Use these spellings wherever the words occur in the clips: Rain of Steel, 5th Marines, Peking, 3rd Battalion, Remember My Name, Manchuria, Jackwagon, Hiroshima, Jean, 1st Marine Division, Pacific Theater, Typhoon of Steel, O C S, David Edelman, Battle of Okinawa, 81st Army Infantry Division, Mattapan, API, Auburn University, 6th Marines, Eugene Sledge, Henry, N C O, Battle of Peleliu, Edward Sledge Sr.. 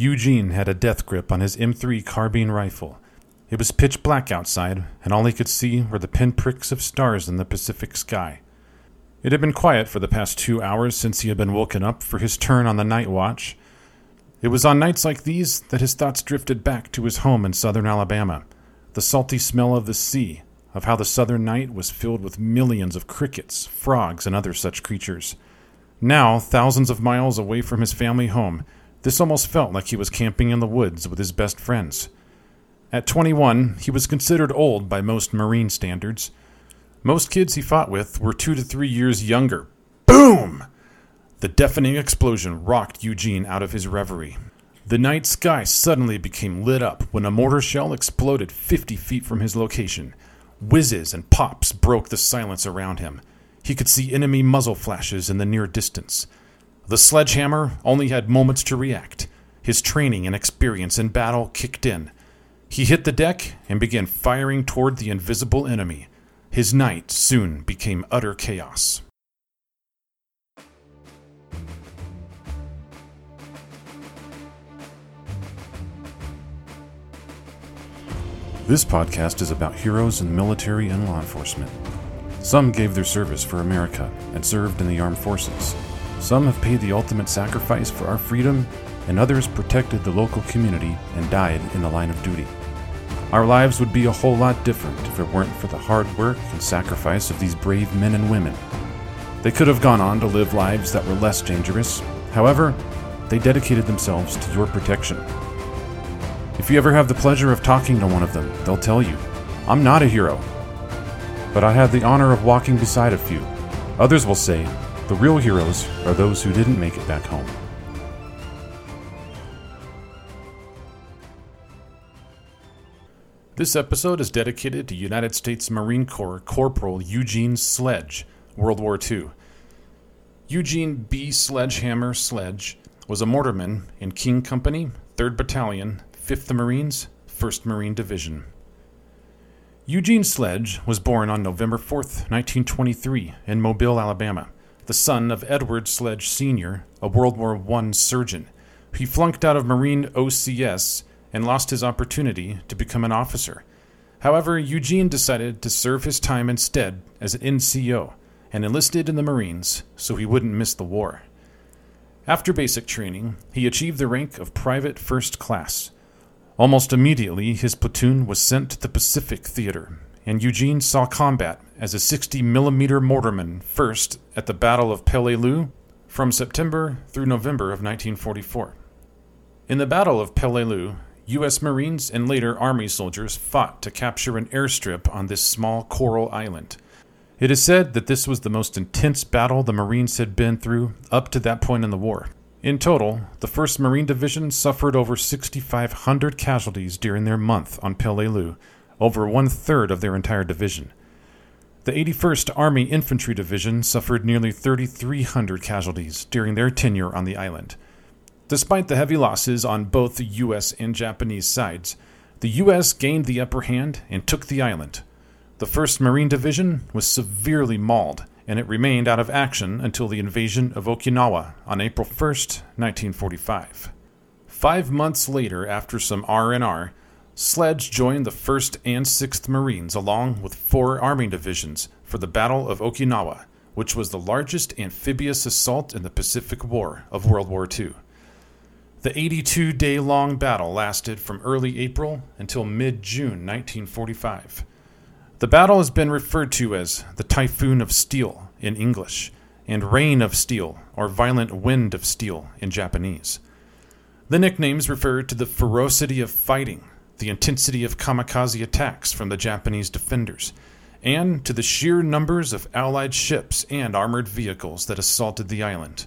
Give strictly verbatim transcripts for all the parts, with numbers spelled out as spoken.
Eugene had a death grip on his M three carbine rifle. It was pitch black outside, and all he could see were the pinpricks of stars in the Pacific sky. It had been quiet for the past two hours since he had been woken up for his turn on the night watch. It was on nights like these that his thoughts drifted back to his home in southern Alabama, the salty smell of the sea, of how the southern night was filled with millions of crickets, frogs, and other such creatures. Now, thousands of miles away from his family home, this almost felt like he was camping in the woods with his best friends. At twenty-one, he was considered old by most Marine standards. Most kids he fought with were two to three years younger. Boom! The deafening explosion rocked Eugene out of his reverie. The night sky suddenly became lit up when a mortar shell exploded fifty feet from his location. Whizzes and pops broke the silence around him. He could see enemy muzzle flashes in the near distance. The sledgehammer only had moments to react. His training and experience in battle kicked in. He hit the deck and began firing toward the invisible enemy. His night soon became utter chaos. This podcast is about heroes in the military and law enforcement. Some gave their service for America and served in the armed forces. Some have paid the ultimate sacrifice for our freedom, and others protected the local community and died in the line of duty. Our lives would be a whole lot different if it weren't for the hard work and sacrifice of these brave men and women. They could have gone on to live lives that were less dangerous. However, they dedicated themselves to your protection. If you ever have the pleasure of talking to one of them, they'll tell you, "I'm not a hero, but I had the honor of walking beside a few." Others will say, "The real heroes are those who didn't make it back home." This episode is dedicated to United States Marine Corps Corporal Eugene Sledge, World War Two. Eugene B. Sledgehammer Sledge was a mortarman in King Company, third Battalion, fifth Marines, first Marine Division. Eugene Sledge was born on November fourth, nineteen twenty-three, in Mobile, Alabama, the son of Edward Sledge Senior, a World War One surgeon. He flunked out of Marine O C S and lost his opportunity to become an officer. However, Eugene decided to serve his time instead as an N C O and enlisted in the Marines so he wouldn't miss the war. After basic training, he achieved the rank of Private First Class. Almost immediately, his platoon was sent to the Pacific Theater, and Eugene saw combat as a sixty millimeter mortarman first at the Battle of Peleliu from September through November of nineteen forty-four. In the Battle of Peleliu, U S Marines and later Army soldiers fought to capture an airstrip on this small coral island. It is said that this was the most intense battle the Marines had been through up to that point in the war. In total, the first Marine Division suffered over six thousand five hundred casualties during their month on Peleliu, over one-third of their entire division. The eighty-first Army Infantry Division suffered nearly three thousand three hundred casualties during their tenure on the island. Despite the heavy losses on both the U S and Japanese sides, the U S gained the upper hand and took the island. The first Marine Division was severely mauled, and it remained out of action until the invasion of Okinawa on April first, nineteen forty-five. Five months later, after some R and R, Sledge joined the first and sixth Marines along with four Army divisions for the Battle of Okinawa, which was the largest amphibious assault in the Pacific War of World War Two. The eighty-two day long battle lasted from early April until mid-June nineteen forty-five. The battle has been referred to as the Typhoon of Steel in English and Rain of Steel or Violent Wind of Steel in Japanese. The nicknames refer to the ferocity of fighting, the intensity of kamikaze attacks from the Japanese defenders, and to the sheer numbers of Allied ships and armored vehicles that assaulted the island.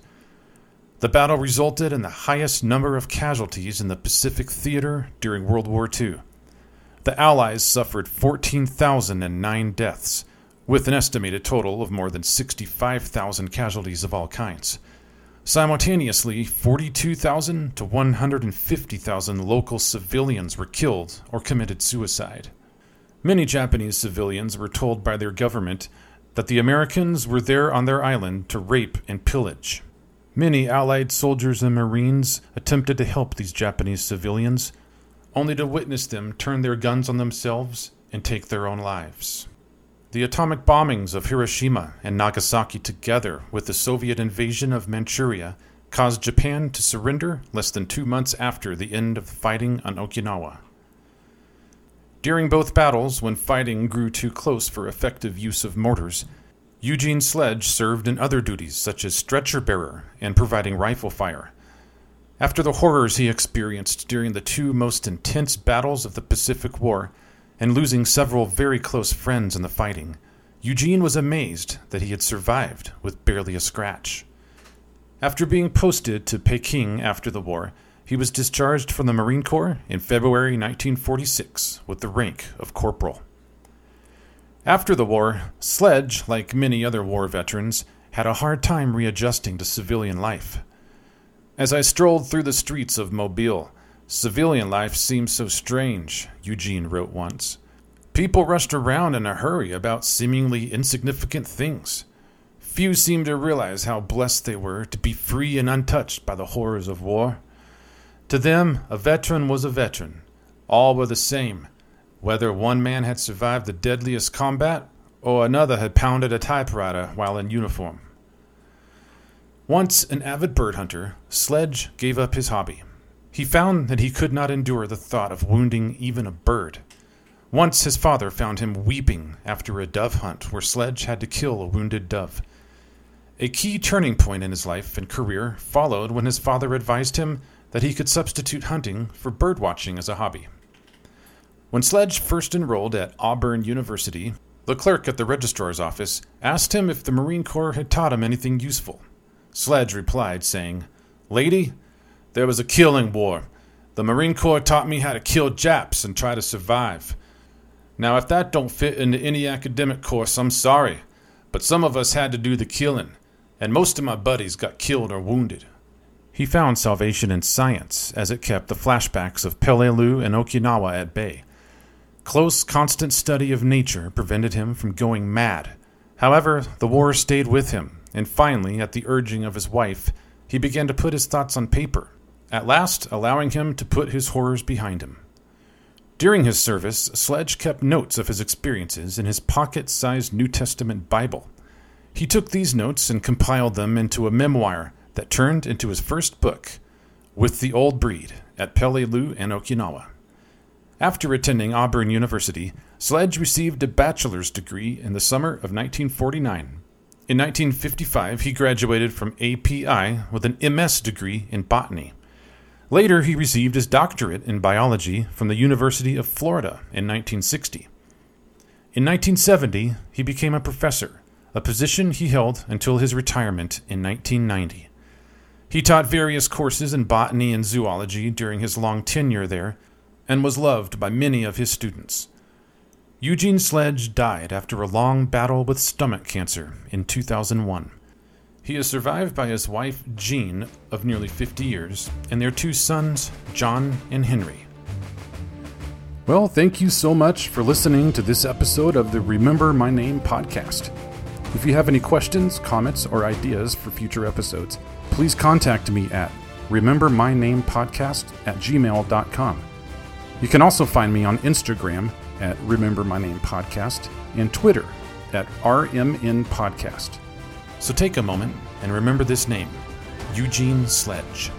The battle resulted in the highest number of casualties in the Pacific Theater during World War Two. The Allies suffered fourteen thousand nine deaths, with an estimated total of more than sixty-five thousand casualties of all kinds. Simultaneously, forty-two thousand to one hundred fifty thousand local civilians were killed or committed suicide. Many Japanese civilians were told by their government that the Americans were there on their island to rape and pillage. Many Allied soldiers and Marines attempted to help these Japanese civilians, only to witness them turn their guns on themselves and take their own lives. The atomic bombings of Hiroshima and Nagasaki, together with the Soviet invasion of Manchuria, caused Japan to surrender less than two months after the end of the fighting on Okinawa. During both battles, when fighting grew too close for effective use of mortars, Eugene Sledge served in other duties such as stretcher bearer and providing rifle fire. After the horrors he experienced during the two most intense battles of the Pacific War, and losing several very close friends in the fighting, Eugene was amazed that he had survived with barely a scratch. After being posted to Peking after the war, he was discharged from the Marine Corps in February nineteen forty-six with the rank of corporal. After the war, Sledge, like many other war veterans, had a hard time readjusting to civilian life. As I strolled through the streets of Mobile, "Civilian life seems so strange," Eugene wrote once. "People rushed around in a hurry about seemingly insignificant things. Few seemed to realize how blessed they were to be free and untouched by the horrors of war. To them, a veteran was a veteran. All were the same, whether one man had survived the deadliest combat or another had pounded a typewriter while in uniform." Once an avid bird hunter, Sledge gave up his hobby. He found that he could not endure the thought of wounding even a bird. Once his father found him weeping after a dove hunt where Sledge had to kill a wounded dove. A key turning point in his life and career followed when his father advised him that he could substitute hunting for bird watching as a hobby. When Sledge first enrolled at Auburn University, the clerk at the registrar's office asked him if the Marine Corps had taught him anything useful. Sledge replied, saying, "Lady, there was a killing war. The Marine Corps taught me how to kill Japs and try to survive. Now, if that don't fit into any academic course, I'm sorry, but some of us had to do the killing, and most of my buddies got killed or wounded." He found salvation in science, as it kept the flashbacks of Peleliu and Okinawa at bay. Close, constant study of nature prevented him from going mad. However, the war stayed with him, and finally, at the urging of his wife, he began to put his thoughts on paper, at last allowing him to put his horrors behind him. During his service, Sledge kept notes of his experiences in his pocket-sized New Testament Bible. He took these notes and compiled them into a memoir that turned into his first book, With the Old Breed, at Peleliu and Okinawa. After attending Auburn University, Sledge received a bachelor's degree in the summer of nineteen forty-nine. In nineteen fifty-five, he graduated from A P I with an M S degree in botany. Later, he received his doctorate in biology from the University of Florida in nineteen sixty. In nineteen seventy, he became a professor, a position he held until his retirement in nineteen ninety. He taught various courses in botany and zoology during his long tenure there and was loved by many of his students. Eugene Sledge died after a long battle with stomach cancer in two thousand one. He is survived by his wife, Jean, of nearly fifty years, and their two sons, John and Henry. Well, thank you so much for listening to this episode of the Remember My Name podcast. If you have any questions, comments, or ideas for future episodes, please contact me at remember my name podcast at gmail dot com. You can also find me on Instagram at Remember My Name Podcast, and Twitter at R M N Podcast. So take a moment and remember this name, Eugene Sledge.